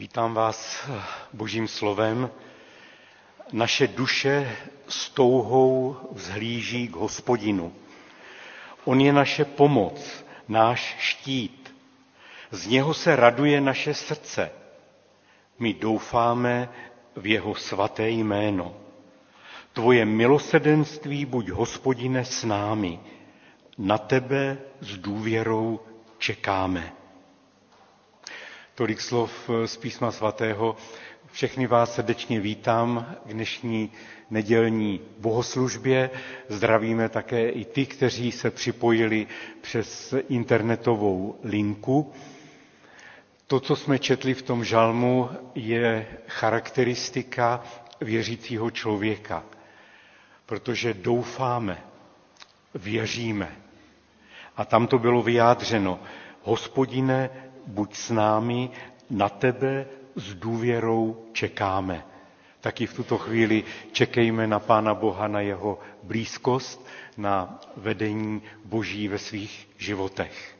Vítám vás Božím slovem. Naše duše s touhou vzhlíží k Hospodinu. On je naše pomoc, náš štít. Z něho se raduje naše srdce. My doufáme v jeho svaté jméno. Tvoje milosrdenství buď, Hospodine, s námi. Na tebe s důvěrou čekáme. Tolik slov z Písma svatého. Všechny vás srdečně vítám k dnešní nedělní bohoslužbě. Zdravíme také i ty, kteří se připojili přes internetovou linku. To, co jsme četli v tom žalmu, je charakteristika věřícího člověka, protože doufáme, věříme. A tam to bylo vyjádřeno. Hospodine, buď s námi, na tebe s důvěrou čekáme. Taky v tuto chvíli čekejme na Pána Boha, na jeho blízkost, na vedení Boží ve svých životech.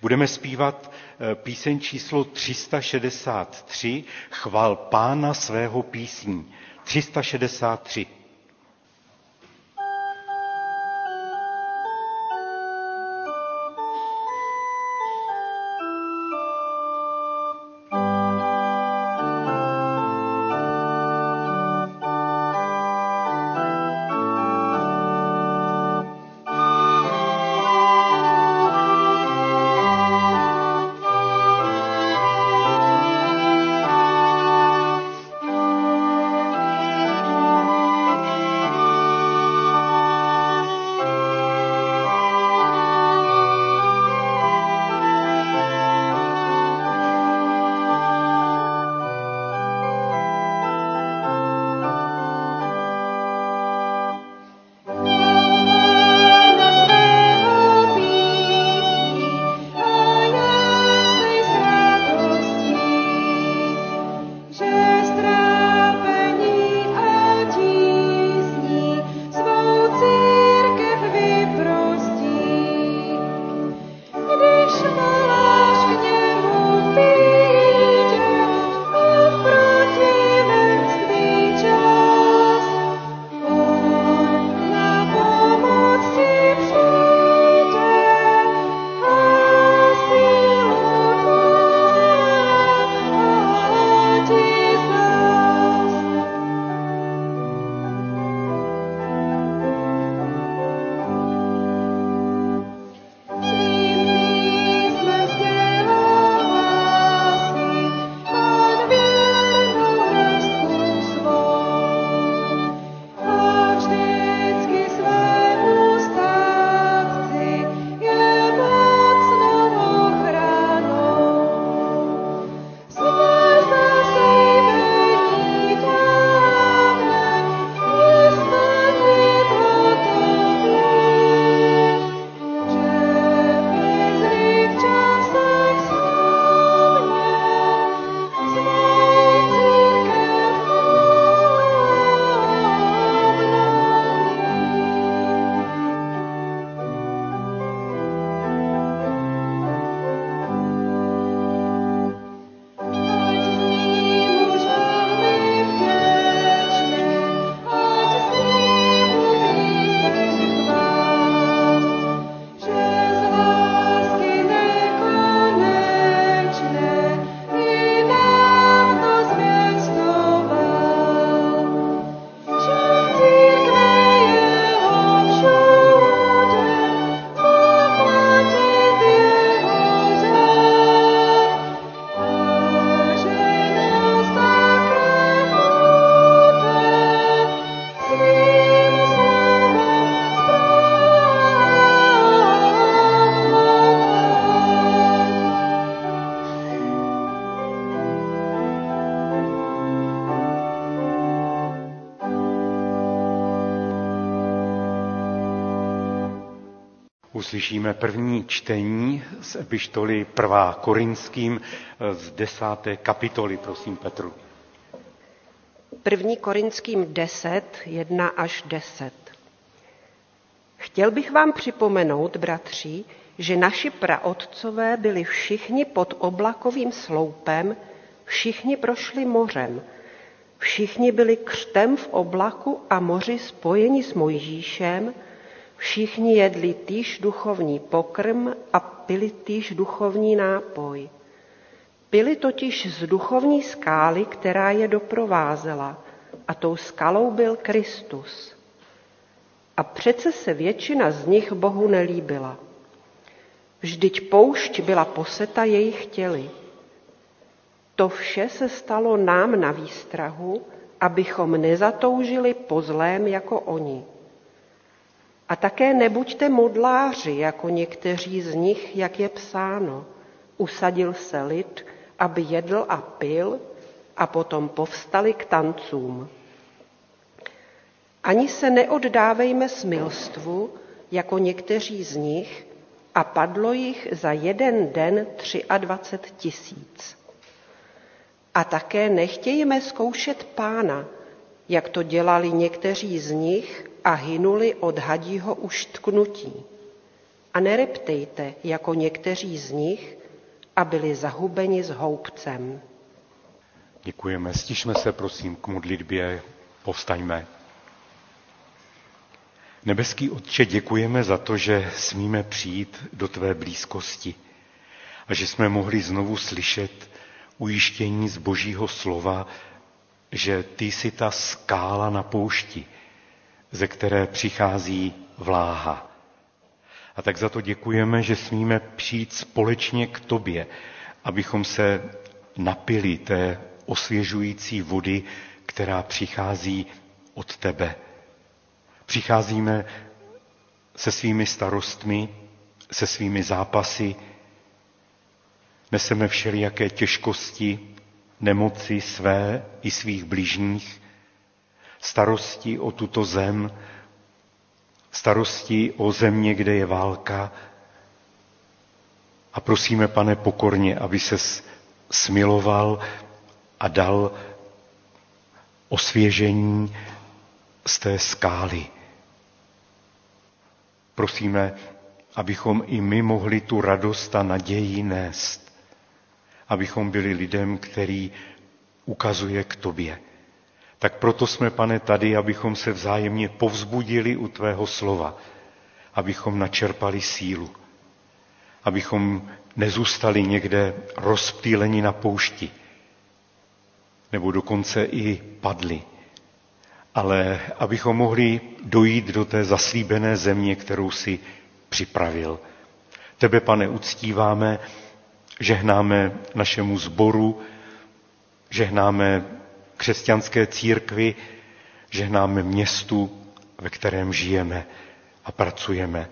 Budeme zpívat píseň číslo 363, Chval Pána svého písní. 363. Slyšíme první čtení z epištoly 1. Korinským z 10. kapitoly. Prosím, Petru. 1. Korinským 10, 1 až 10. Chtěl bych vám připomenout, bratři, že naši praotcové byli všichni pod oblakovým sloupem, Všichni prošli mořem. Všichni byli křtem v oblaku a moři spojeni s Mojžíšem. Všichni jedli týž duchovní pokrm a pili týž duchovní nápoj. Pili totiž z duchovní skály, která je doprovázela, a tou skalou byl Kristus. A přece se většina z nich Bohu nelíbila. Vždyť poušť byla poseta jejich těly. To vše se stalo nám na výstrahu, abychom nezatoužili po zlém jako oni. A také nebuďte modláři, jako někteří z nich, jak je psáno. Usadil se lid, aby jedl a pil, a potom povstali k tancům. Ani se neoddávejme smilstvu, jako někteří z nich, a padlo jich za jeden den 23 000. A také nechtějme zkoušet Pána, jak to dělali někteří z nich a hynuli od hadího uštknutí. A nereptejte, jako někteří z nich, a byli zahubeni s houbcem. Děkujeme. Stišme se, prosím, k modlitbě. Povstaňme. Nebeský Otče, děkujeme za to, že smíme přijít do tvé blízkosti a že jsme mohli znovu slyšet ujištění z Božího slova, že ty jsi ta skála na poušti, ze které přichází vláha. A tak za to děkujeme, že smíme přijít společně k tobě, abychom se napili té osvěžující vody, která přichází od tebe. Přicházíme se svými starostmi, se svými zápasy, neseme všelijaké těžkosti, nemoci své i svých bližních, starosti o tuto zem, starosti o země, kde je válka. A prosíme, Pane, pokorně, aby ses smiloval a dal osvěžení z té skály. Prosíme, abychom i my mohli tu radost a naději nést. Abychom byli lidem, který ukazuje k tobě. Tak proto jsme, Pane, tady, abychom se vzájemně povzbudili u tvého slova, abychom načerpali sílu, abychom nezůstali někde rozptýleni na poušti, nebo dokonce i padli, ale abychom mohli dojít do té zaslíbené země, kterou si připravil. Tebe, Pane, uctíváme, žehnáme našemu sboru, žehnáme křesťanské církvi, žehnáme městu, ve kterém žijeme a pracujeme.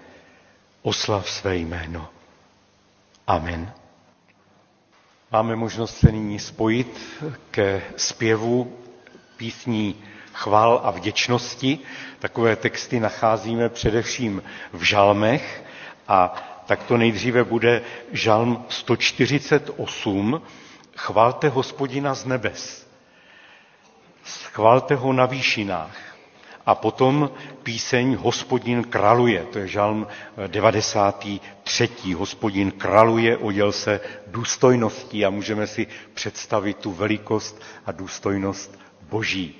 Oslav své jméno. Amen. Máme možnost se nyní spojit ke zpěvu písní chval a vděčnosti. Takové texty nacházíme především v žalmech a tak to nejdříve bude žalm 148. Chvalte Hospodina z nebes. Chvalte ho na výšinách. A potom píseň Hospodin kraluje, to je žalm 93. Hospodin kraluje, oděl se důstojností a můžeme si představit tu velikost a důstojnost Boží.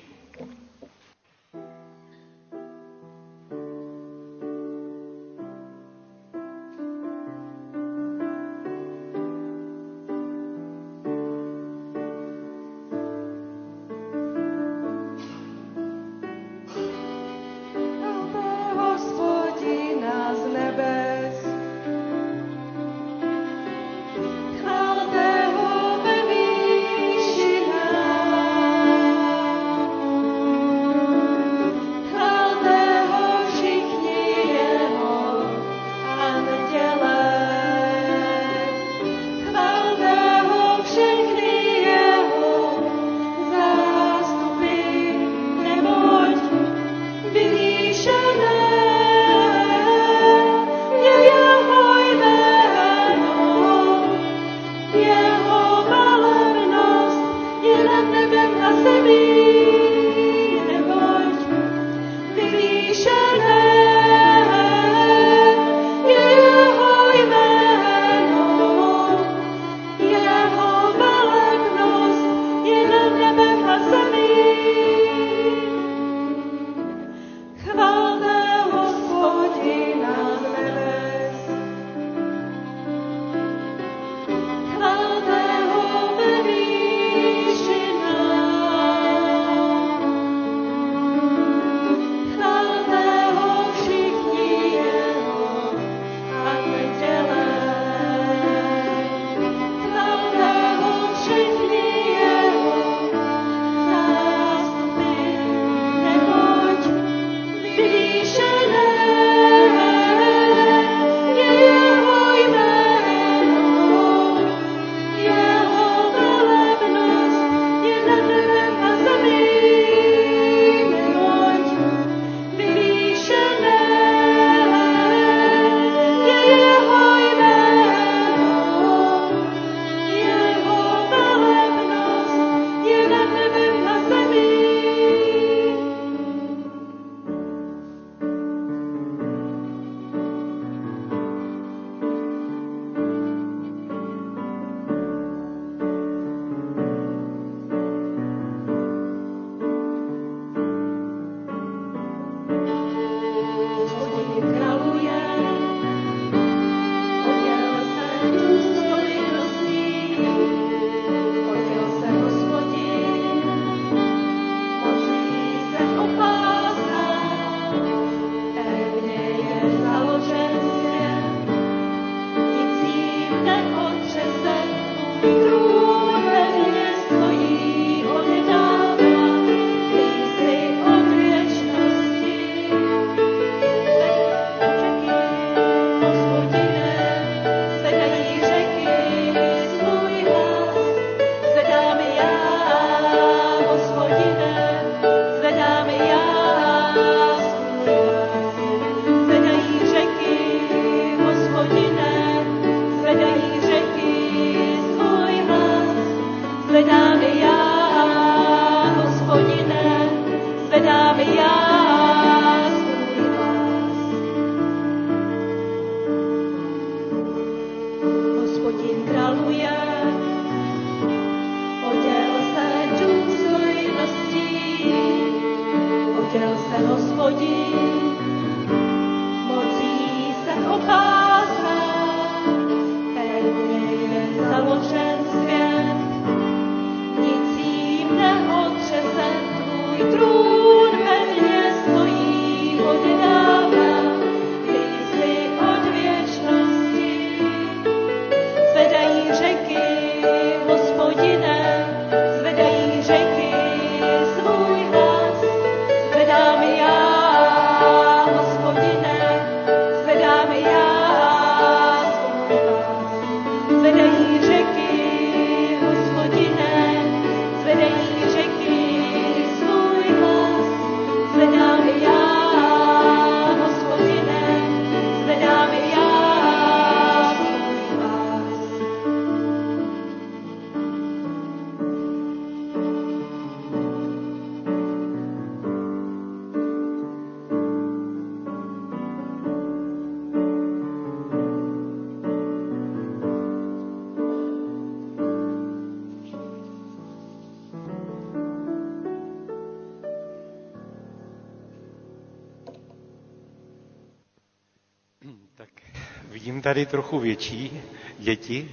Tady trochu větší děti,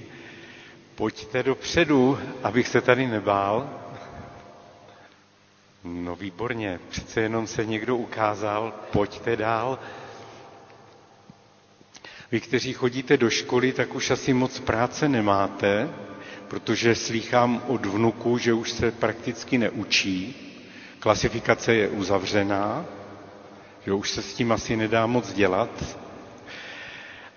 pojďte dopředu, abych se tady nebál. No výborně, přece jenom se někdo ukázal, pojďte dál. Vy, kteří chodíte do školy, tak už asi moc práce nemáte, protože slýchám od vnuku, že už se prakticky neučí. Klasifikace je uzavřená, že už se s tím asi nedá moc dělat.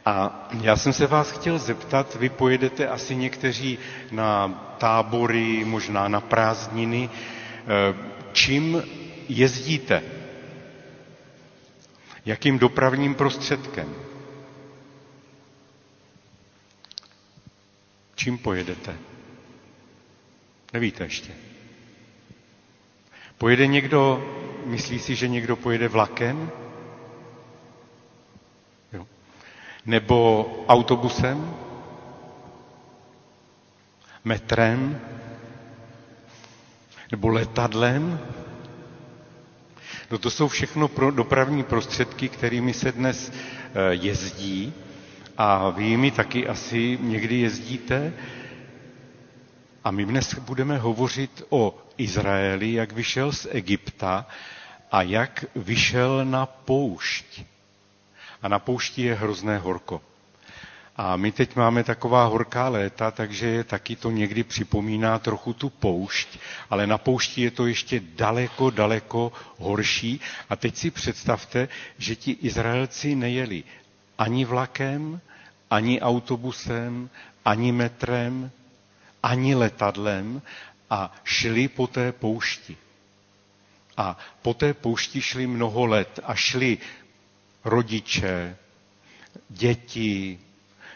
A já jsem se vás chtěl zeptat, vy pojedete asi někteří na tábory, možná na prázdniny. Čím jezdíte? Jakým dopravním prostředkem? Čím pojedete? Nevíte ještě. Pojede někdo, myslí si, že někdo pojede vlakem? Nebo autobusem? Metrem? Nebo letadlem? No to jsou všechno dopravní prostředky, kterými se dnes jezdí. A vy jimi taky asi někdy jezdíte. A my dnes budeme hovořit o Izraeli, jak vyšel z Egypta a jak vyšel na poušť. A na poušti je hrozné horko. A my teď máme taková horká léta, takže taky to někdy připomíná trochu tu poušť, ale na poušti je to ještě daleko, daleko horší. A teď si představte, že ti Izraelci nejeli ani vlakem, ani autobusem, ani metrem, ani letadlem a šli po té poušti. A po té poušti šli mnoho let a šli rodiče, děti,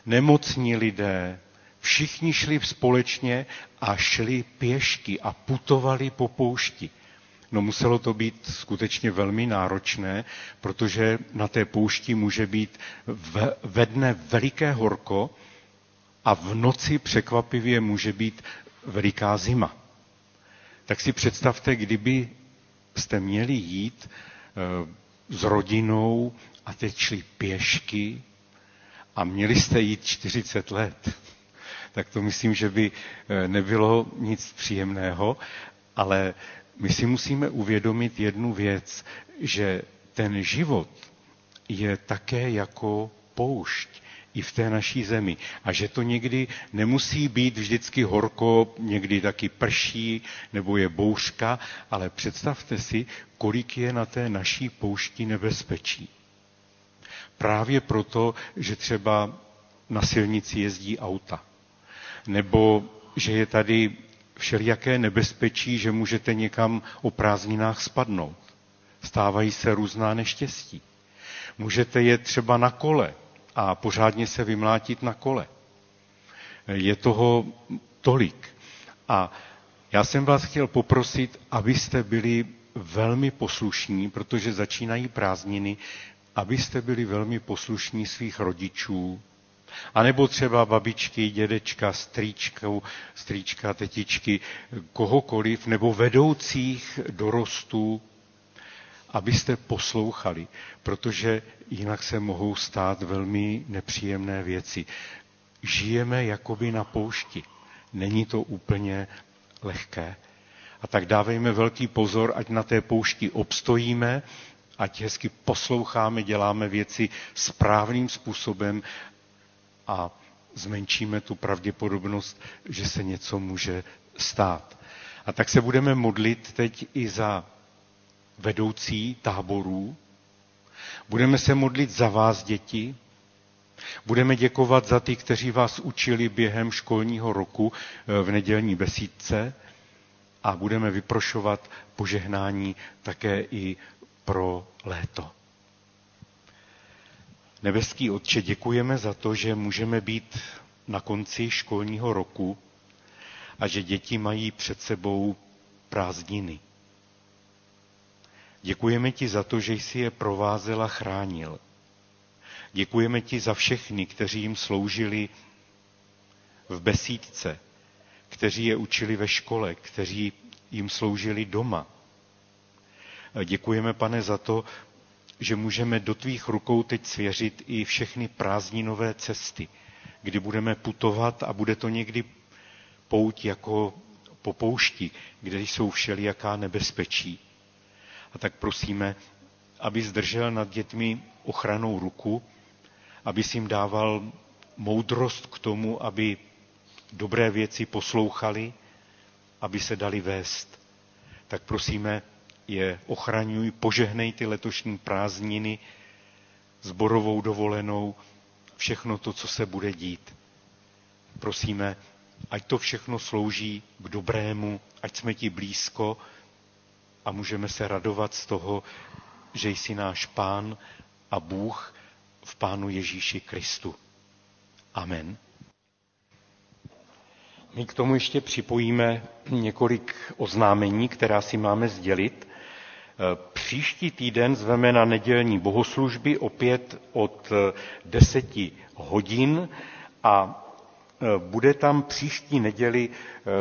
nemocní lidé, všichni šli společně a šli pěšky a putovali po poušti. No muselo to být skutečně velmi náročné, protože na té poušti může být ve dne veliké horko a v noci překvapivě může být veliká zima. Tak si představte, kdyby jste měli jít s rodinou a teď šli pěšky a měli jste jít 40 let. Tak to myslím, že by nebylo nic příjemného, ale my si musíme uvědomit jednu věc, že ten život je také jako poušť i v té naší zemi. A že to někdy nemusí být vždycky horko, někdy taky prší, nebo je bouřka, ale představte si, kolik je na té naší poušti nebezpečí. Právě proto, že třeba na silnici jezdí auta. Nebo že je tady všelijaké nebezpečí, že můžete někam o prázdninách spadnout. Stávají se různá neštěstí. Můžete jet třeba na kole a pořádně se vymlátit na kole. Je toho tolik. A Já jsem vás chtěl poprosit, abyste byli velmi poslušní, protože začínají prázdniny, abyste byli velmi poslušní svých rodičů, anebo třeba babičky, dědečka, strýčka, tetičky, kohokoliv, nebo vedoucích dorostů, abyste poslouchali, protože jinak se mohou stát velmi nepříjemné věci. Žijeme jakoby na poušti. Není to úplně lehké. A tak dávejme velký pozor, ať na té poušti obstojíme, ať hezky posloucháme, děláme věci správným způsobem a zmenšíme tu pravděpodobnost, že se něco může stát. A tak se budeme modlit teď i za vedoucí táborů. Budeme se modlit za vás, děti. Budeme děkovat za ty, kteří vás učili během školního roku v nedělní besídce a budeme vyprošovat požehnání také i pro léto. Nebeský Otče, děkujeme za to, že můžeme být na konci školního roku a že děti mají před sebou prázdniny. Děkujeme ti za to, že jsi je provázel a chránil. Děkujeme ti za všechny, kteří jim sloužili v besídce, kteří je učili ve škole, kteří jim sloužili doma. Děkujeme, Pane, za to, že můžeme do tvých rukou teď svěřit i všechny prázdninové cesty, kdy budeme putovat a bude to někdy pouť jako po poušti, kde jsou všelijaká nebezpečí. A tak prosíme, aby zdržel nad dětmi ochranou ruku, aby si jim dával moudrost k tomu, aby dobré věci poslouchali, aby se dali vést. Tak prosíme, je ochraňuj, požehnej ty letošní prázdniny, sborovou dovolenou, všechno to, co se bude dít. Prosíme, ať to všechno slouží k dobrému, ať jsme ti blízko a můžeme se radovat z toho, že jsi náš Pán a Bůh v Pánu Ježíši Kristu. Amen. My k tomu ještě připojíme několik oznámení, která si máme sdělit. Příští týden zveme na nedělní bohoslužby opět od 10 hodin a bude tam příští neděli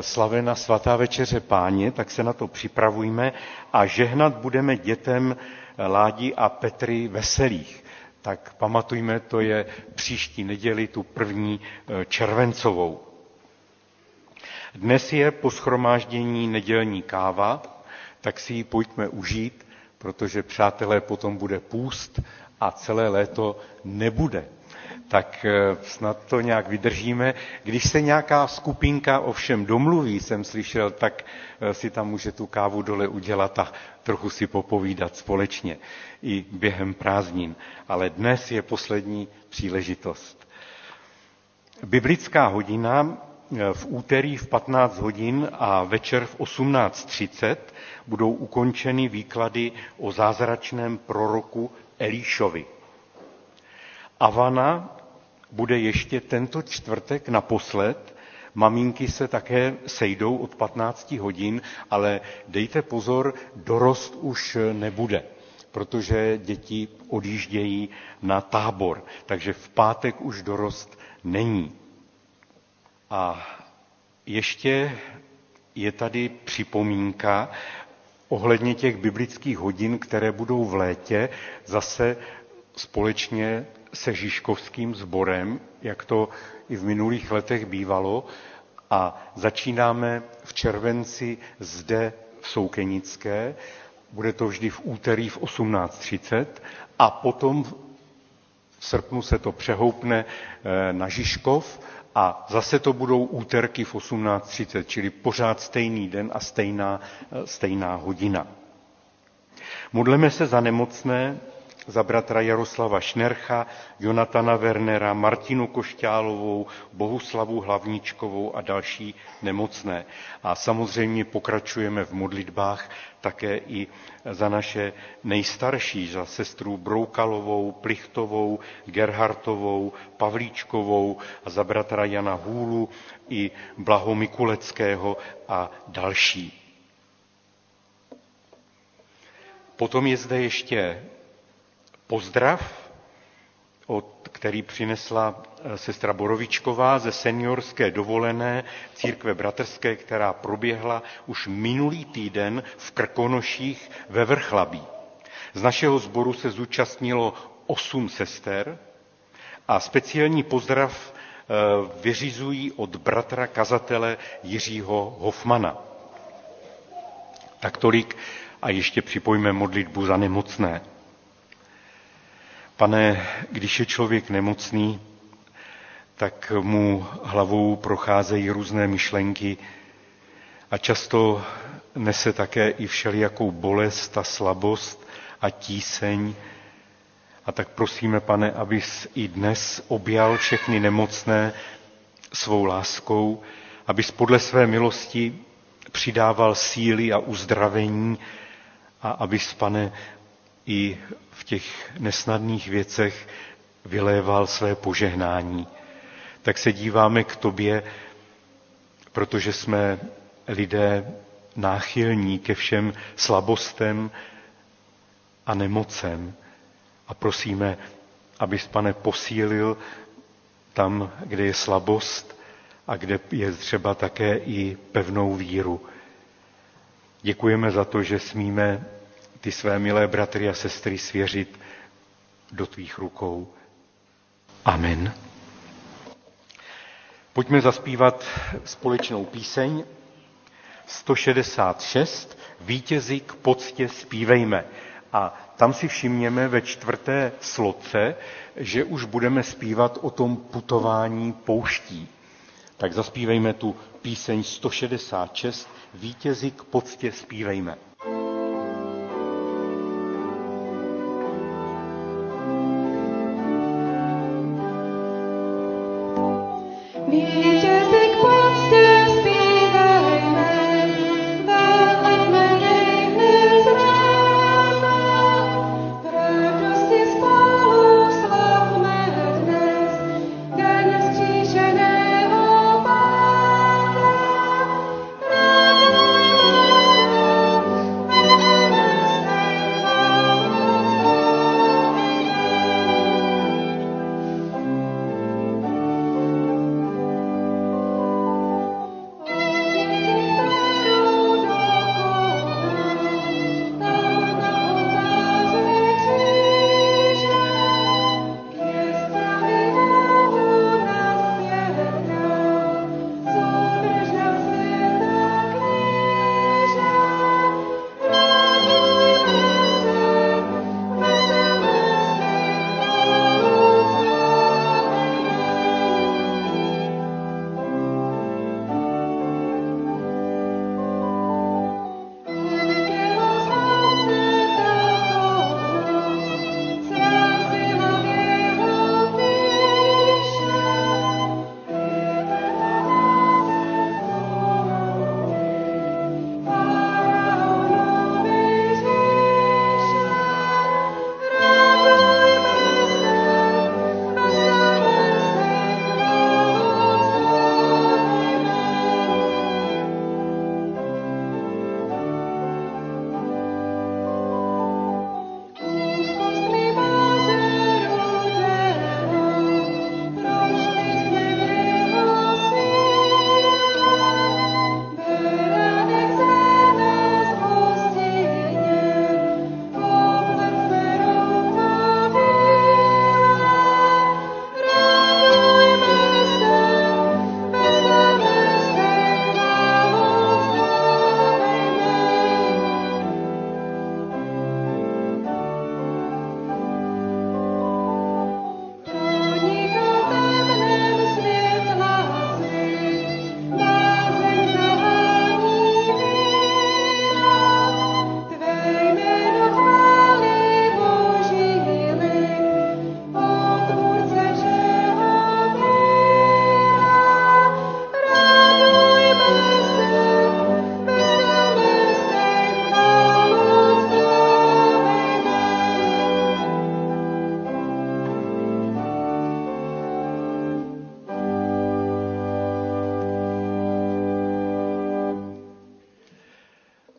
slavena svatá večeře Páně, tak se na to připravujme a žehnat budeme dětem Ládi a Petry Veselých. Tak pamatujme, to je příští neděli, tu 1. červencovou. Dnes je po shromáždění nedělní káva, tak si ji pojďme užít, protože, přátelé, potom bude půst a celé léto nebude. Tak snad to nějak vydržíme. Když se nějaká skupinka ovšem domluví, jsem slyšel, tak si tam může tu kávu dole udělat a trochu si popovídat společně i během prázdnin. Ale dnes je poslední příležitost. Biblická hodina v úterý v 15 hodin a večer v 18:30 budou ukončeny výklady o zázračném proroku Elišovi. Avana bude ještě tento čtvrtek naposled. Maminky se také sejdou od 15 hodin, ale dejte pozor, dorost už nebude, protože děti odjíždějí na tábor, takže v pátek už dorost není. A ještě je tady připomínka ohledně těch biblických hodin, které budou v létě zase společně se Žižkovským sborem, jak to i v minulých letech bývalo, a začínáme v červenci zde v Soukenické, bude to vždy v úterý v 18:30 a potom v srpnu se to přehoupne na Žižkov a zase to budou úterky v 18:30, čili pořád stejný den a stejná hodina. Modleme se za nemocné za bratra Jaroslava Šnercha, Jonatana Wernera, Martinu Košťálovou, Bohuslavu Hlavničkovou a další nemocné. A samozřejmě pokračujeme v modlitbách také i za naše nejstarší, za sestru Broukalovou, Plichtovou, Gerhartovou, Pavlíčkovou a za bratra Jana Hůlu i Blahu Mikuleckého a další. Potom je zde ještě pozdrav, který přinesla sestra Borovičková ze seniorské dovolené církve bratrské, která proběhla už minulý týden v Krkonoších ve Vrchlabí. Z našeho sboru se zúčastnilo 8 sester a speciální pozdrav vyřizují od bratra kazatele Jiřího Hofmana. Tak tolik a ještě připojíme modlitbu za nemocné. Pane, když je člověk nemocný, tak mu hlavou procházejí různé myšlenky a často nese také i všelijakou bolest a slabost a tíseň. A tak prosíme, Pane, abys i dnes objal všechny nemocné svou láskou, abys podle své milosti přidával síly a uzdravení a abys, Pane, i v těch nesnadných věcech vyléval své požehnání. Tak se díváme k tobě, protože jsme lidé náchylní ke všem slabostem a nemocem. A prosíme, abys, Pane, posílil tam, kde je slabost a kde je třeba také i pevnou víru. Děkujeme za to, že smíme ty své milé bratry a sestry svěřit do tvých rukou. Amen. Pojďme zaspívat společnou píseň 166, Vítězi k poctě zpívejme. A tam si všimněme ve 4. sloce, že už budeme zpívat o tom putování pouští. Tak zaspívejme tu píseň 166, Vítězi k poctě zpívejme.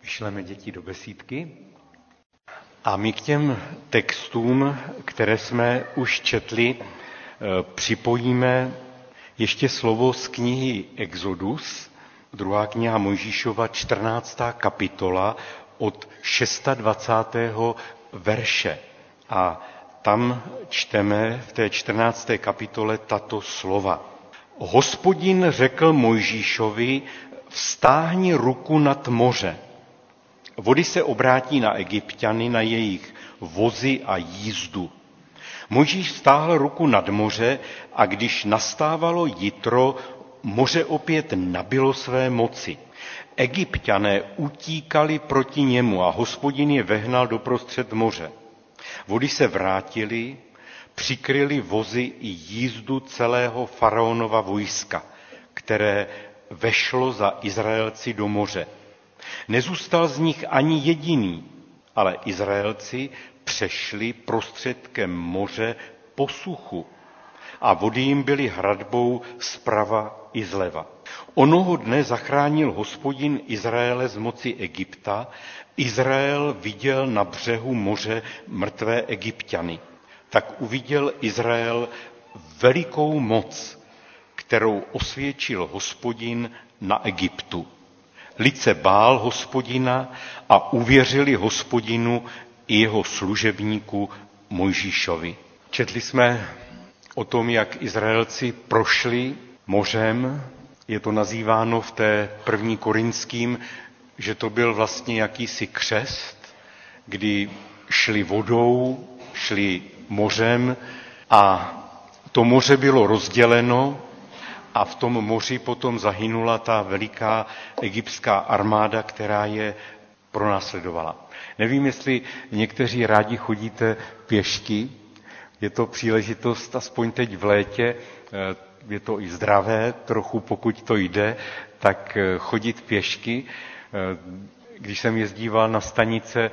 vyšleme děti do besídky. A my k těm textům, které jsme už četli, připojíme ještě slovo z knihy Exodus, druhá kniha Mojžíšova, 14. kapitola od 26. verše. A tam čteme v té 14. kapitole tato slova. Hospodin řekl Mojžíšovi, vztáhni ruku nad moře. Vody se obrátí na Egypťany, na jejich vozy a jízdu. Mojžíš vztáhl ruku nad moře a když nastávalo jitro, moře opět nabilo své moci. Egypťané utíkali proti němu a Hospodin je vehnal doprostřed moře. Vody se vrátily, přikryly vozy i jízdu celého faraonova vojska, které vešlo za Izraelci do moře. Nezůstal z nich ani jediný, ale Izraelci přešli prostředkem moře po suchu a vody jim byly hradbou zprava i zleva. Onoho dne zachránil Hospodin Izraele z moci Egypta. Izrael viděl na břehu moře mrtvé Egypťany. Tak uviděl Izrael velikou moc, kterou osvědčil Hospodin na Egyptu. Lid se bál Hospodina a uvěřili Hospodinu i jeho služebníku Mojžíšovi. Četli jsme o tom, jak Izraelci prošli mořem. Je to nazýváno v té první Korinským, že to byl vlastně jakýsi křest, kdy šli vodou, šli mořem a to moře bylo rozděleno a v tom moři potom zahynula ta veliká egyptská armáda, která je pronásledovala. Nevím, jestli někteří rádi chodíte pěšky, je to příležitost, aspoň teď v létě, je to i zdravé, trochu pokud to jde, tak chodit pěšky. Když jsem jezdíval na stanice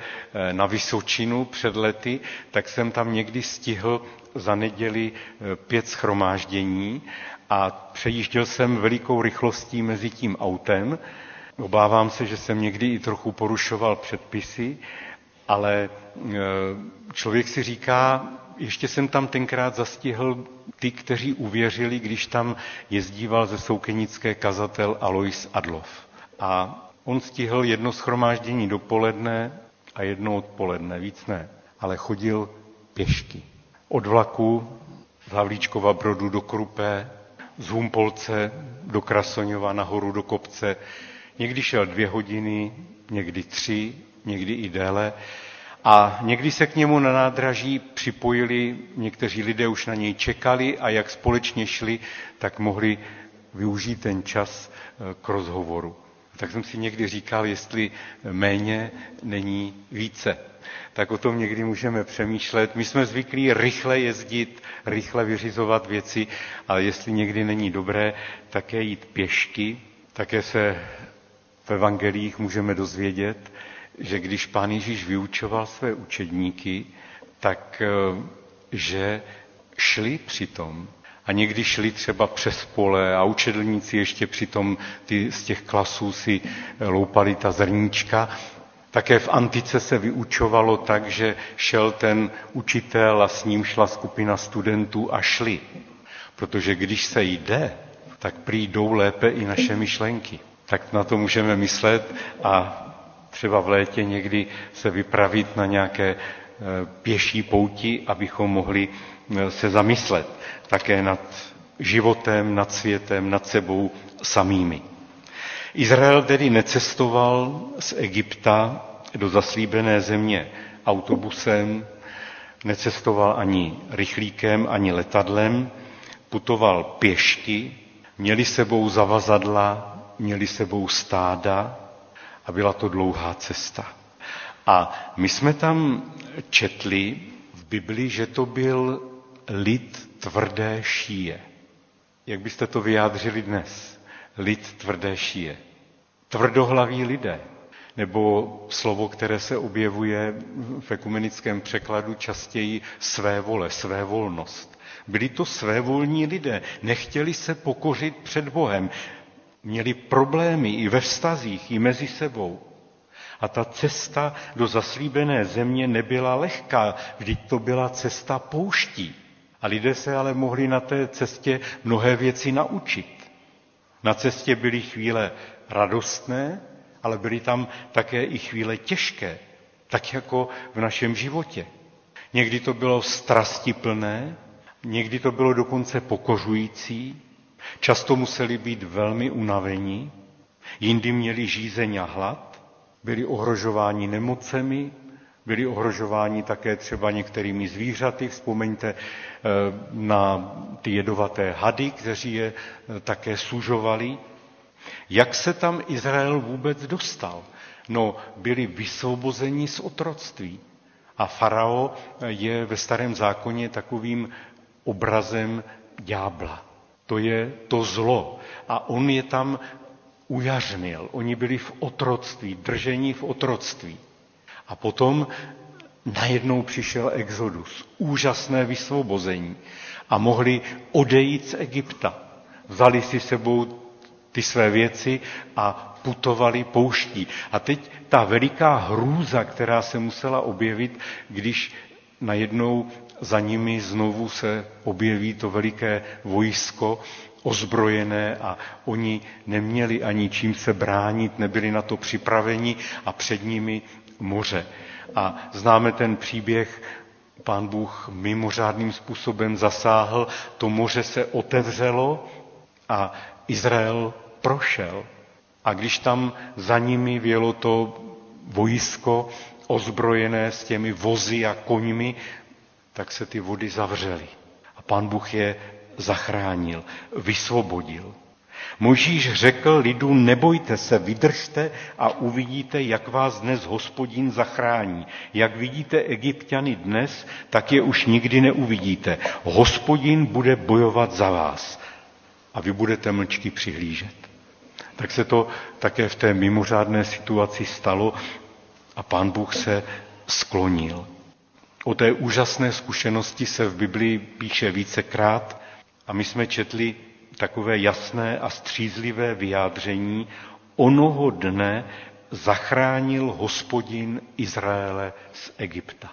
na Vysočinu před lety, tak jsem tam někdy stihl za neděli 5 shromáždění a přejížděl jsem velikou rychlostí mezi tím autem. Obávám se, že jsem někdy i trochu porušoval předpisy, ale člověk si říká, ještě jsem tam tenkrát zastihl ty, kteří uvěřili, když tam jezdíval ze Soukenické kazatel Alois Adlov. A on stihl jedno shromáždění dopoledne a jedno odpoledne, víc ne, ale chodil pěšky. Od vlaku z Havlíčkova Brodu do Krupé, z Humpolce do Krasoňova, nahoru do Kopce. Někdy šel 2 hodiny, někdy 3, někdy i déle. A někdy se k němu na nádraží připojili, někteří lidé už na něj čekali a jak společně šli, tak mohli využít ten čas k rozhovoru. Tak jsem si někdy říkal, jestli méně není více. Tak o tom někdy můžeme přemýšlet. My jsme zvyklí rychle jezdit, rychle vyřizovat věci, ale jestli někdy není dobré také jít pěšky, také se v evangelích můžeme dozvědět, že když Pán Ježíš vyučoval své učedníky, tak že šli přitom. A někdy šli třeba přes pole a učedlníci ještě přitom z těch klasů si loupali ta zrníčka. Také v antice se vyučovalo tak, že šel ten učitel a s ním šla skupina studentů a šli. Protože když se jde, tak prý jdou lépe i naše myšlenky. Tak na to můžeme myslet a třeba v létě někdy se vypravit na nějaké pěší pouti, abychom mohli se zamyslet také nad životem, nad světem, nad sebou samými. Izrael tedy necestoval z Egypta do zaslíbené země autobusem, necestoval ani rychlíkem, ani letadlem, putoval pěšky, měli sebou zavazadla, měli sebou stáda a byla to dlouhá cesta. A my jsme tam četli v Bibli, že to byl lid tvrdé šíje. Jak byste to vyjádřili dnes? Lid tvrdé šíje. Tvrdohlaví lidé. Nebo slovo, které se objevuje v ekumenickém překladu častěji svévole, svévolnost. Byli to svévolní lidé. Nechtěli se pokořit před Bohem. Měli problémy i ve vztazích, i mezi sebou. A ta cesta do zaslíbené země nebyla lehká, vždyť to byla cesta pouští. A lidé se ale mohli na té cestě mnohé věci naučit. Na cestě byly chvíle radostné, ale byly tam také i chvíle těžké, tak jako v našem životě. Někdy to bylo strastiplné, někdy to bylo dokonce pokořující, často museli být velmi unavení, jindy měli žízeň a hlad, byli ohrožováni nemocemi, byli ohrožováni také třeba některými zvířaty. Vzpomeňte na ty jedovaté hady, kteří je také sužovali. Jak se tam Izrael vůbec dostal? No, byli vysvobozeni z otroctví. A farao je ve Starém zákoně takovým obrazem ďábla. To je to zlo. A on je tam ujařnil. Oni byli v otroctví, drženi v otroctví. A potom najednou přišel exodus, úžasné vysvobození. A mohli odejít z Egypta. Vzali si sebou ty své věci a putovali pouští. A teď ta veliká hrůza, která se musela objevit, když najednou za nimi znovu se objeví to veliké vojsko ozbrojené a oni neměli ani čím se bránit, nebyli na to připraveni a před nimi moře. A známe ten příběh, Pán Bůh mimořádným způsobem zasáhl, to moře se otevřelo a Izrael prošel. A když tam za nimi vjelo to vojsko ozbrojené s těmi vozy a koňmi, tak se ty vody zavřely. A Pán Bůh je zachránil, vysvobodil. Mojžíš řekl lidu, nebojte se, vydržte a uvidíte, jak vás dnes Hospodin zachrání. Jak vidíte Egypťany dnes, tak je už nikdy neuvidíte. Hospodin bude bojovat za vás a vy budete mlčky přihlížet. Tak se to také v té mimořádné situaci stalo a Pán Bůh se sklonil. O té úžasné zkušenosti se v Biblii píše vícekrát a my jsme četli takové jasné a střízlivé vyjádření. Onoho dne zachránil Hospodin Izraele z Egypta.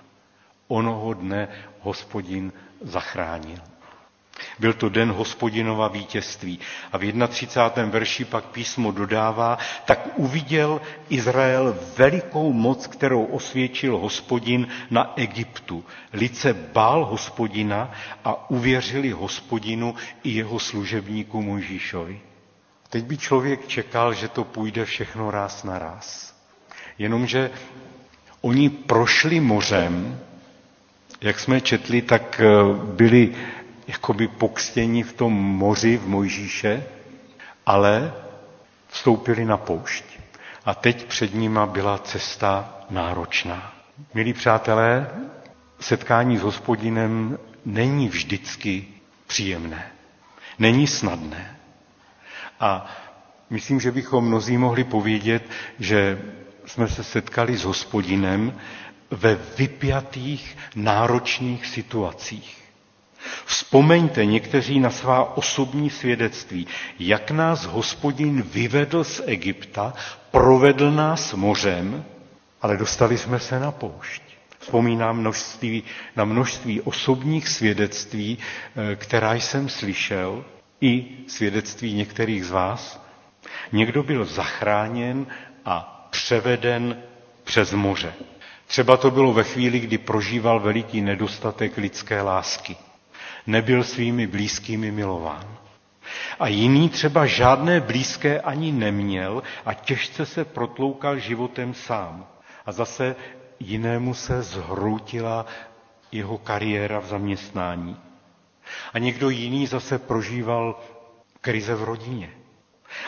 Onoho dne Hospodin zachránil. Byl to den Hospodinova vítězství. A v 31. verši pak písmo dodává, tak uviděl Izrael velikou moc, kterou osvědčil Hospodin na Egyptu. Lid se bál Hospodina a uvěřili Hospodinu i jeho služebníku Mojžíšovi. Teď by člověk čekal, že to půjde všechno ráz na ráz. Jenomže oni prošli mořem, jak jsme četli, tak byli jakoby pokstění v tom moři, v Mojžíše, ale vstoupili na poušť. A teď před nima byla cesta náročná. Milí přátelé, setkání s Hospodinem není vždycky příjemné. Není snadné. A myslím, že bychom mnozí mohli povědět, že jsme se setkali s Hospodinem ve vypjatých, náročných situacích. Vzpomeňte někteří na svá osobní svědectví, jak nás Hospodin vyvedl z Egypta, provedl nás mořem, ale dostali jsme se na poušť. Vzpomínám na množství osobních svědectví, která jsem slyšel, i svědectví některých z vás. Někdo byl zachráněn a převeden přes moře. Třeba to bylo ve chvíli, kdy prožíval veliký nedostatek lidské lásky. Nebyl svými blízkými milován. A jiný třeba žádné blízké ani neměl a těžce se protloukal životem sám. A zase jinému se zhroutila jeho kariéra v zaměstnání. A někdo jiný zase prožíval krize v rodině.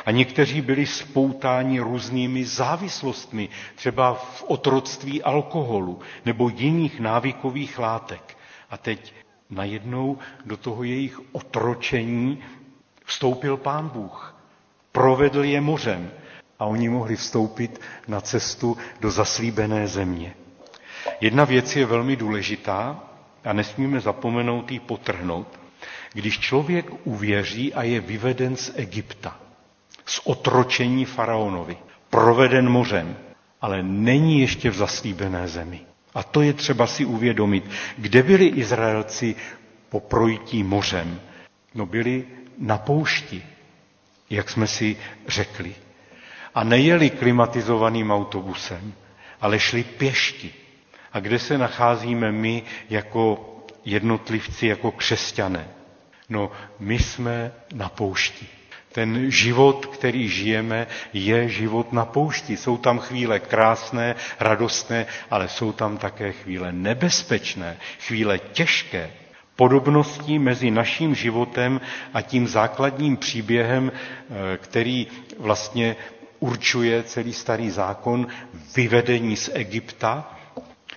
A někteří byli spoutáni různými závislostmi, třeba v otroctví alkoholu nebo jiných návykových látek. A teď najednou do toho jejich otročení vstoupil Pán Bůh, provedl je mořem a oni mohli vstoupit na cestu do zaslíbené země. Jedna věc je velmi důležitá a nesmíme zapomenout ji podtrhnout. Když člověk uvěří a je vyveden z Egypta, z otročení faraonovi, proveden mořem ale není ještě v zaslíbené zemi. A to je třeba si uvědomit. Kde byli Izraelci po projití mořem? No byli na poušti, jak jsme si řekli. A nejeli klimatizovaným autobusem, ale šli pěšky. A kde se nacházíme my jako jednotlivci, jako křesťané? No, my jsme na poušti. Ten život, který žijeme, je život na poušti. Jsou tam chvíle krásné, radostné, ale jsou tam také chvíle nebezpečné, chvíle těžké. Podobností mezi naším životem a tím základním příběhem, který vlastně určuje celý Starý zákon, vyvedení z Egypta,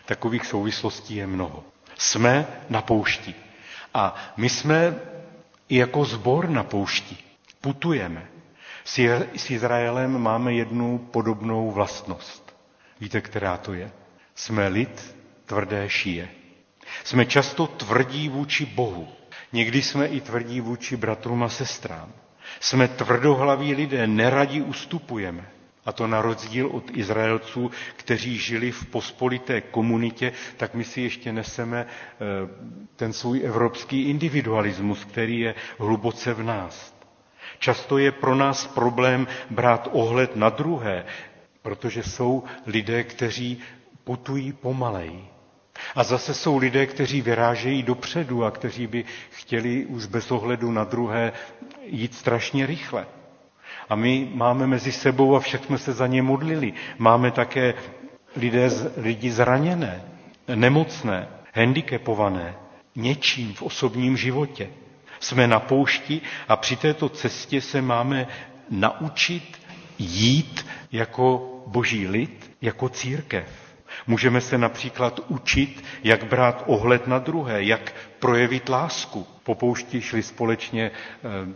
takových souvislostí je mnoho. Jsme na poušti. A my jsme i jako sbor na poušti. Putujeme. S Izraelem máme jednu podobnou vlastnost. Víte, která to je? Jsme lid tvrdé šíje. Jsme často tvrdí vůči Bohu. Někdy jsme i tvrdí vůči bratrům a sestrám. Jsme tvrdohlaví lidé, neradi ustupujeme. A to na rozdíl od Izraelců, kteří žili v pospolité komunitě, tak my si ještě neseme ten svůj evropský individualismus, který je hluboce v nás. Často je pro nás problém brát ohled na druhé, protože jsou lidé, kteří putují pomaleji. A zase jsou lidé, kteří vyrážejí dopředu a kteří by chtěli už bez ohledu na druhé jít strašně rychle. A my máme mezi sebou, a však jsme se za ně modlili, máme také lidi zraněné, nemocné, handicapované, něčím v osobním životě. Jsme na poušti a při této cestě se máme naučit jít jako boží lid, jako církev. Můžeme se například učit, jak brát ohled na druhé, jak projevit lásku. Po poušti šly společně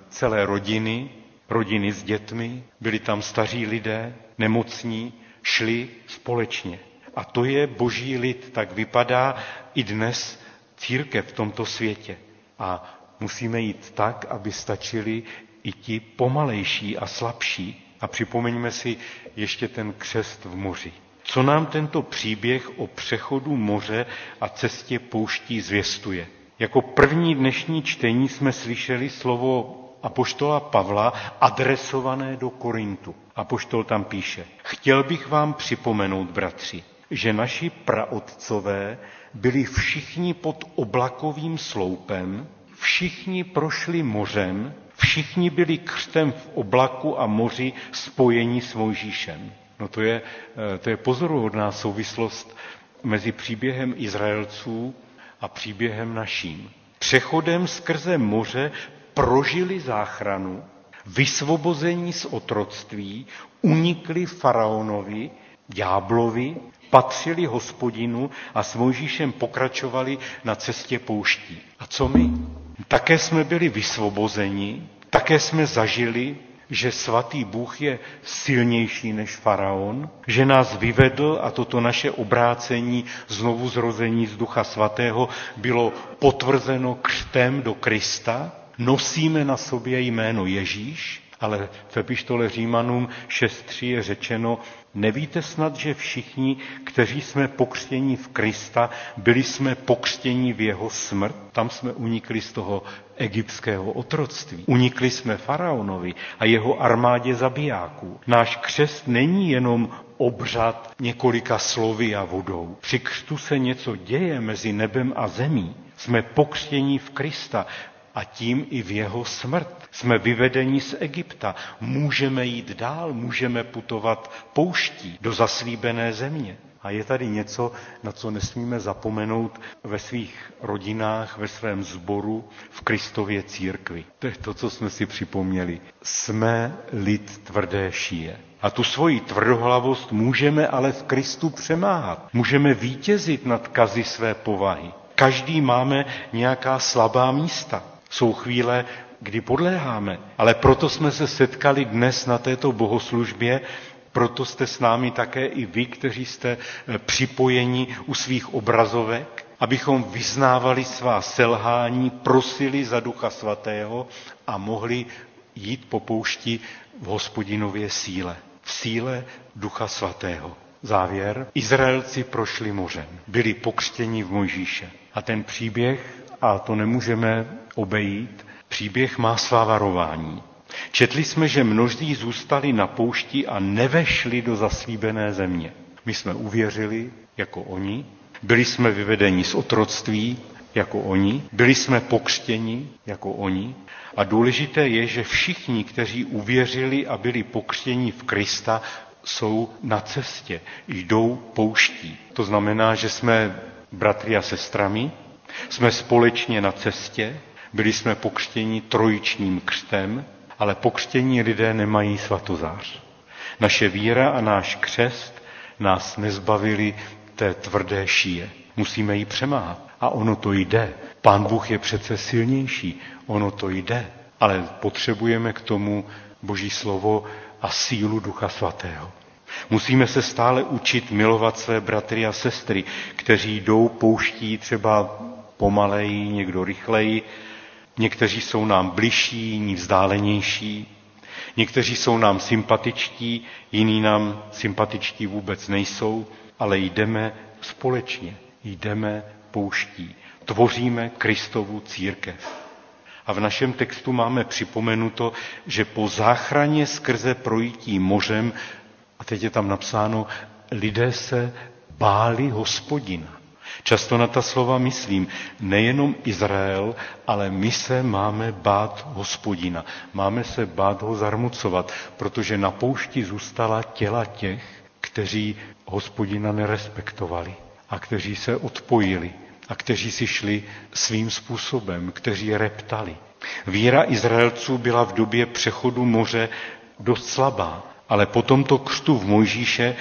celé rodiny s dětmi, byli tam staří lidé, nemocní, šli společně. A to je boží lid, tak vypadá i dnes církev v tomto světě. A musíme jít tak, aby stačili i ti pomalejší a slabší. A připomeňme si ještě ten křest v moři. Co nám tento příběh o přechodu moře a cestě pouští zvěstuje? Jako první dnešní čtení jsme slyšeli slovo apoštola Pavla adresované do Korintu. Apoštol tam píše: Chtěl bych vám připomenout, bratři, že naši praotcové byli všichni pod oblakovým sloupem, všichni prošli mořem, všichni byli křtem v oblaku a moři spojeni s Mojžíšem. No to je pozoruhodná souvislost mezi příběhem Izraelců a příběhem naším. Přechodem skrze moře prožili záchranu, vysvobození z otroctví, unikli faraonovi, ďáblovi, patřili Hospodinu a s Mojžíšem pokračovali na cestě pouští. A co my? Také jsme byli vysvobozeni, také jsme zažili, že svatý Bůh je silnější než faraon, že nás vyvedl, a toto naše obrácení, znovu zrození z Ducha Svatého bylo potvrzeno křtem do Krista. Nosíme na sobě jméno Ježíš, ale v epištole Římanům 6.3 je řečeno: Nevíte snad, že všichni, kteří jsme pokřtěni v Krista, byli jsme pokřtěni v jeho smrt? Tam jsme unikli z toho egyptského otroctví. Unikli jsme faraonovi a jeho armádě zabijáků. Náš křest není jenom obřad několika slovy a vodou. Při křtu se něco děje mezi nebem a zemí. Jsme pokřtěni v Krista a tím i v jeho smrt. Jsme vyvedeni z Egypta. Můžeme jít dál, můžeme putovat pouští do zaslíbené země. A je tady něco, na co nesmíme zapomenout ve svých rodinách, ve svém sboru, v Kristově církvi. To je to, co jsme si připomněli. Jsme lid tvrdé šíje. A tu svoji tvrdohlavost můžeme ale v Kristu přemáhat. Můžeme vítězit nad kazy své povahy. Každý máme nějaká slabá místa. Jsou chvíle, kdy podléháme, ale proto jsme se setkali dnes na této bohoslužbě, proto jste s námi také i vy, kteří jste připojeni u svých obrazovek, abychom vyznávali svá selhání, prosili za Ducha Svatého a mohli jít po poušti v Hospodinově síle, v síle Ducha Svatého. Závěr. Izraelci prošli mořem, byli pokřtěni v Mojžíše. A ten příběh, a to nemůžeme obejít, příběh má svá varování. Četli jsme, že mnozí zůstali na poušti a nevešli do zaslíbené země. My jsme uvěřili, jako oni, byli jsme vyvedeni z otroctví, jako oni, byli jsme pokřtěni, jako oni. A důležité je, že všichni, kteří uvěřili a byli pokřtěni v Krista, jsou na cestě, jdou pouští. To znamená, že jsme bratry a sestrami, jsme společně na cestě, byli jsme pokřtěni trojičním křtem, ale pokřtění lidé nemají svatozář. Naše víra a náš křest nás nezbavili té tvrdé šíje. Musíme ji přemáhat. A ono to jde. Pán Bůh je přece silnější. Ono to jde. Ale potřebujeme k tomu Boží slovo a sílu Ducha Svatého. Musíme se stále učit milovat své bratry a sestry, kteří jdou pouští třeba pomaleji, někdo rychleji. Někteří jsou nám bližší, jiní vzdálenější. Někteří jsou nám sympatičtí, jiní nám sympatičtí vůbec nejsou, ale jdeme společně, jdeme pouští. Tvoříme Kristovu církev. A v našem textu máme připomenuto, že po záchraně skrze projití mořem, a teď je tam napsáno, lidé se báli Hospodina. Často na ta slova myslím, nejenom Izrael, ale my se máme bát Hospodina. Máme se bát ho zarmucovat, protože na poušti zůstala těla těch, kteří Hospodina nerespektovali a kteří se odpojili a kteří si šli svým způsobem, kteří reptali. Víra Izraelců byla v době přechodu moře dost slabá, ale po tomto křtu v Mojžíše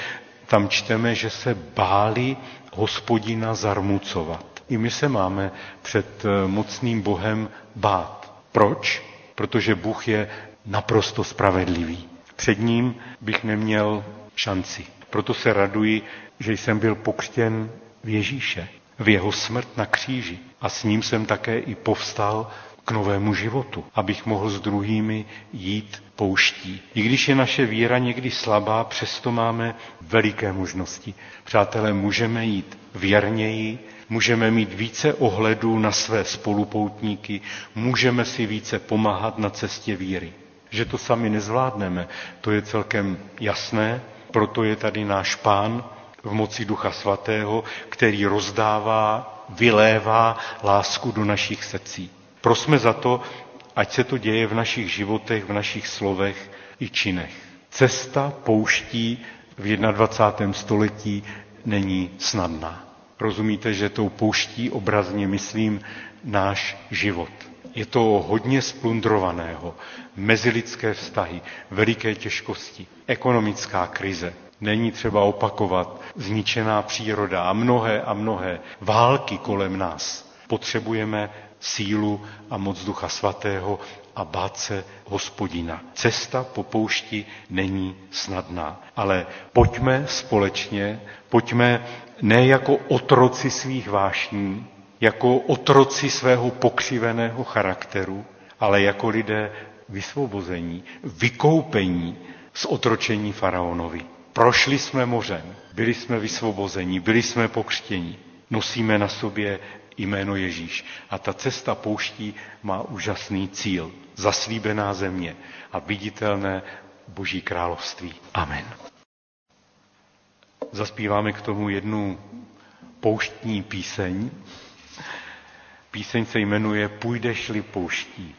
tam čteme, že se báli Hospodina zarmucovat. I my se máme před mocným Bohem bát. Proč? Protože Bůh je naprosto spravedlivý. Před ním bych neměl šanci. Proto se raduji, že jsem byl pokřtěn v Ježíše, v jeho smrt na kříži. A s ním jsem také i povstal k novému životu, abych mohl s druhými jít pouští. I když je naše víra někdy slabá, přesto máme veliké možnosti. Přátelé, můžeme jít věrněji, můžeme mít více ohledů na své spolupoutníky, můžeme si více pomáhat na cestě víry. Že to sami nezvládneme, to je celkem jasné, proto je tady náš Pán v moci Ducha Svatého, který rozdává, vylévá lásku do našich srdcí. Prosme za to, ať se to děje v našich životech, v našich slovech i činech. Cesta pouští v 21. století není snadná. Rozumíte, že tou pouští obrazně myslím náš život. Je to hodně splundrovaného, mezilidské vztahy, veliké těžkosti, ekonomická krize. Není třeba opakovat zničená příroda a mnohé války kolem nás. Potřebujeme sílu a moc Ducha Svatého a bát se Hospodina. Cesta po poušti není snadná, ale pojďme společně, pojďme ne jako otroci svých vášní, jako otroci svého pokřiveného charakteru, ale jako lidé vysvobození, vykoupení z otročení faraonovi. Prošli jsme mořem, byli jsme vysvobozeni, byli jsme pokřtěni, nosíme na sobě jméno Ježíš. A ta cesta pouští má úžasný cíl. Zaslíbená země a viditelné Boží království. Amen. Zazpíváme k tomu jednu pouštní píseň. Píseň se jmenuje Půjdeš-li pouští.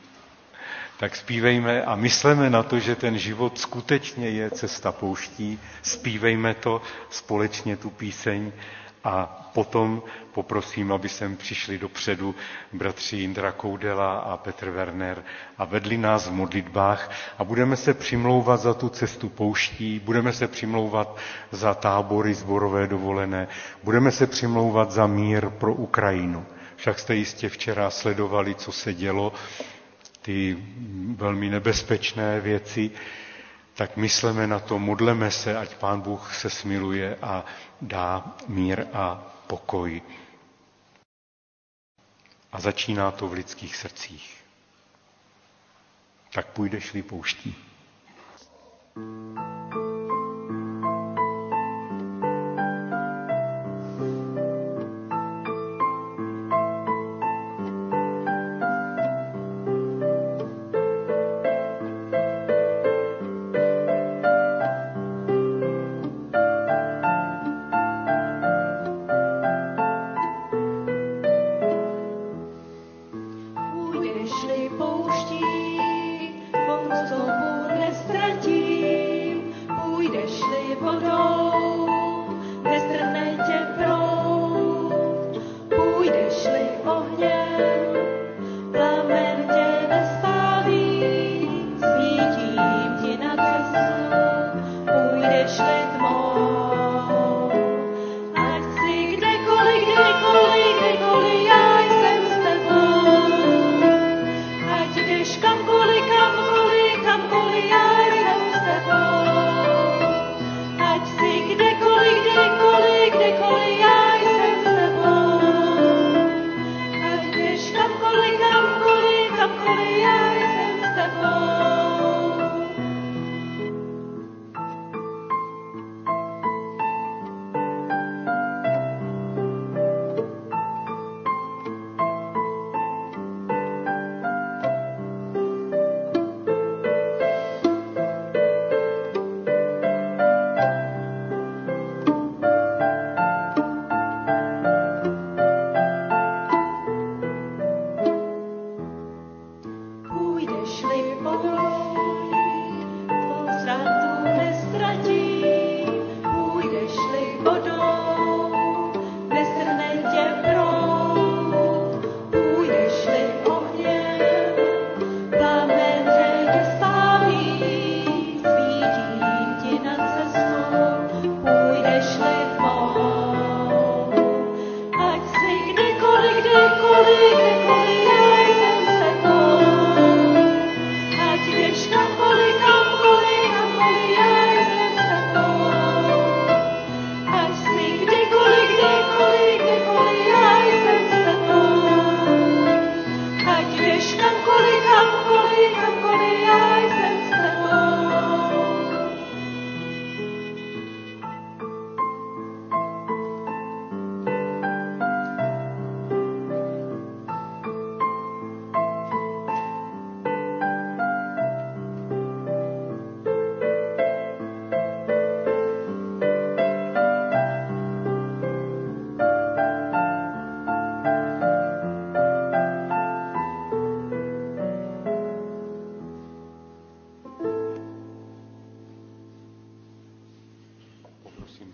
Tak zpívejme a mysleme na to, že ten život skutečně je cesta pouští. Zpívejme to společně, tu píseň. A potom poprosím, aby sem přišli dopředu bratři Indra Koudela a Petr Werner a vedli nás v modlitbách a budeme se přimlouvat za tu cestu pouští, budeme se přimlouvat za tábory sborové dovolené, budeme se přimlouvat za mír pro Ukrajinu. Však jste jistě včera sledovali, co se dělo, ty velmi nebezpečné věci. Tak mysleme na to, modleme se, ať Pán Bůh se smiluje a dá mír a pokoj. A začíná to v lidských srdcích. Tak půjdeš-li pouští.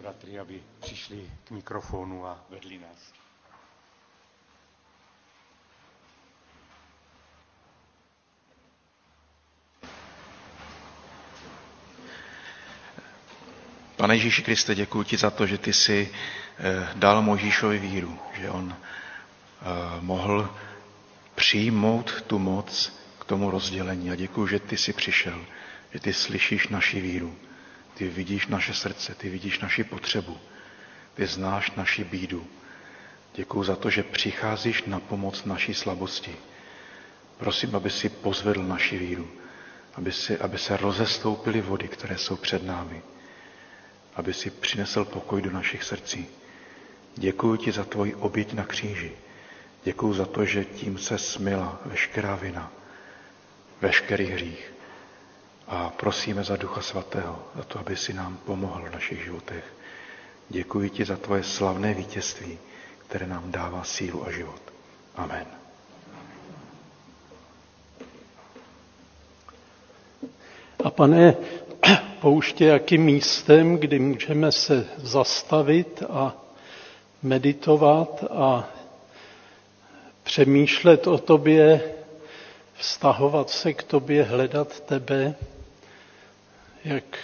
bratry, aby přišli k mikrofonu a vedli nás. Pane Ježíši Kriste, děkuji ti za to, že ty jsi dal Mojžíšovi víru, že on mohl přijmout tu moc k tomu rozdělení. A děkuji, že ty jsi přišel, že ty slyšíš naši víru, ty vidíš naše srdce, ty vidíš naši potřebu, ty znáš naši bídu. Děkuji za to, že přicházíš na pomoc naší slabosti. Prosím, aby si pozvedl naši víru, aby se rozestoupily vody, které jsou před námi, aby si přinesl pokoj do našich srdcí. Děkuji ti za tvoji oběť na kříži. Děkuji za to, že tím se smyla veškerá vina, veškerý hřích. A prosíme za Ducha Svatého, za to, aby si nám pomohl v našich životech. Děkuji ti za tvoje slavné vítězství, které nám dává sílu a život. Amen. A Pane, pouště jakým místem, kdy můžeme se zastavit a meditovat a přemýšlet o tobě, vztahovat se k tobě, hledat tebe, jak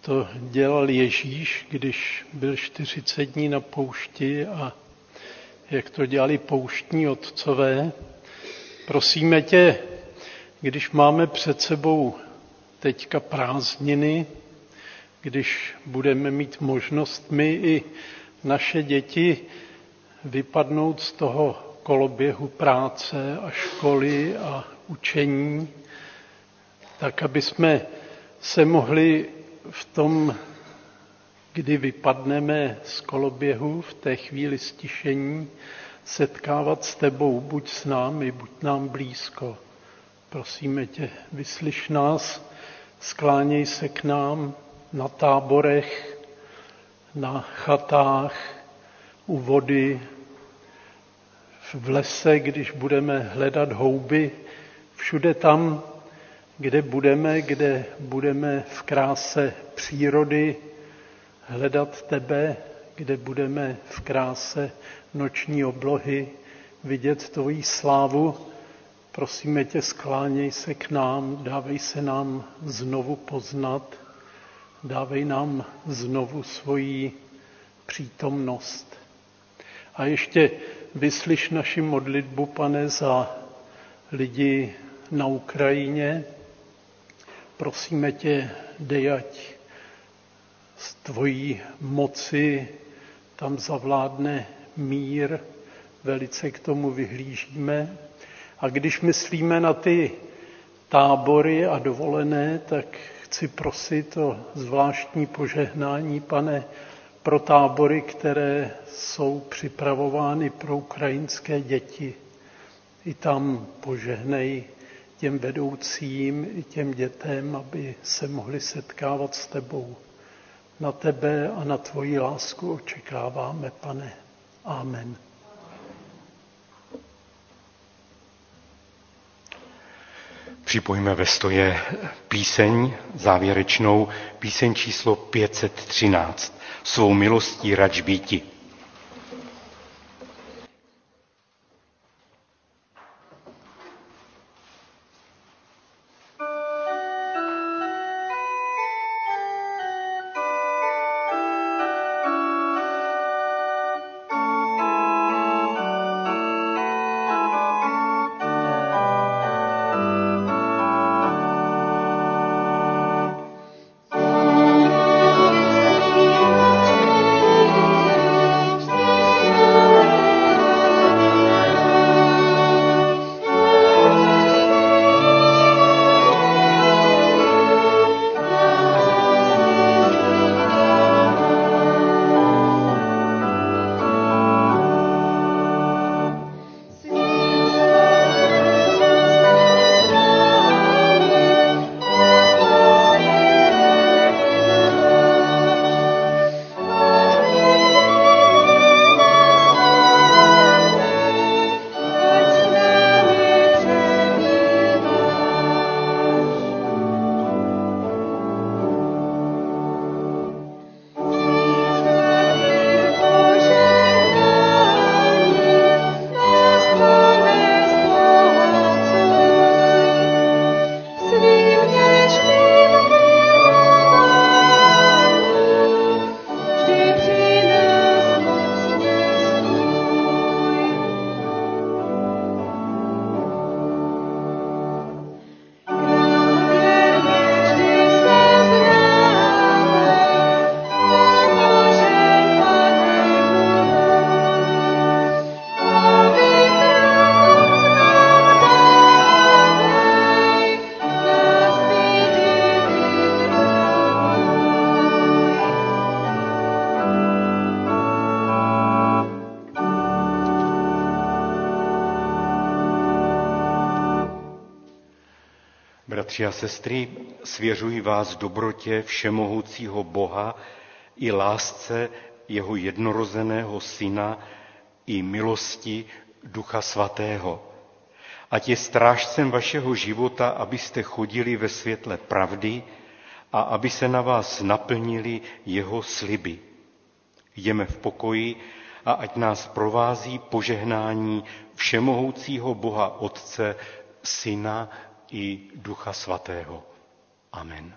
to dělal Ježíš, když byl 40 dní na poušti a jak to dělali pouštní otcové. Prosíme tě, když máme před sebou teďka prázdniny, když budeme mít možnost my i naše děti vypadnout z toho koloběhu práce a školy a učení, tak aby jsme se mohli v tom, kdy vypadneme z koloběhu, v té chvíli stišení, setkávat s tebou, buď s námi, buď nám blízko. Prosíme tě, vyslyš nás, skláněj se k nám na táborech, na chatách, u vody, v lese, když budeme hledat houby, všude tam, kde budeme v kráse přírody hledat tebe, kde budeme v kráse noční oblohy vidět tvoji slávu. Prosíme tě, skláněj se k nám, dávej se nám znovu poznat, dávej nám znovu svoji přítomnost. A ještě vyslyš naši modlitbu, Pane, za lidi na Ukrajině. Prosíme tě, dej, ať z tvojí moci tam zavládne mír, velice k tomu vyhlížíme. A když myslíme na ty tábory a dovolené, tak chci prosit o zvláštní požehnání, Pane, pro tábory, které jsou připravovány pro ukrajinské děti. I tam požehnej těm vedoucím, i těm dětem, aby se mohli setkávat s tebou. Na tebe a na tvoji lásku očekáváme, Pane. Amen. Připojíme ve stoje píseň, závěrečnou píseň číslo 513. Svou milostí rač býti. Bratři a sestry, svěřuji vás dobrotě všemohoucího Boha i lásce jeho jednorozeného Syna i milosti Ducha Svatého. Ať je strážcem vašeho života, abyste chodili ve světle pravdy a aby se na vás naplnili jeho sliby. Jdeme v pokoji a ať nás provází požehnání všemohoucího Boha Otce, Syna i Ducha Svatého. Amen.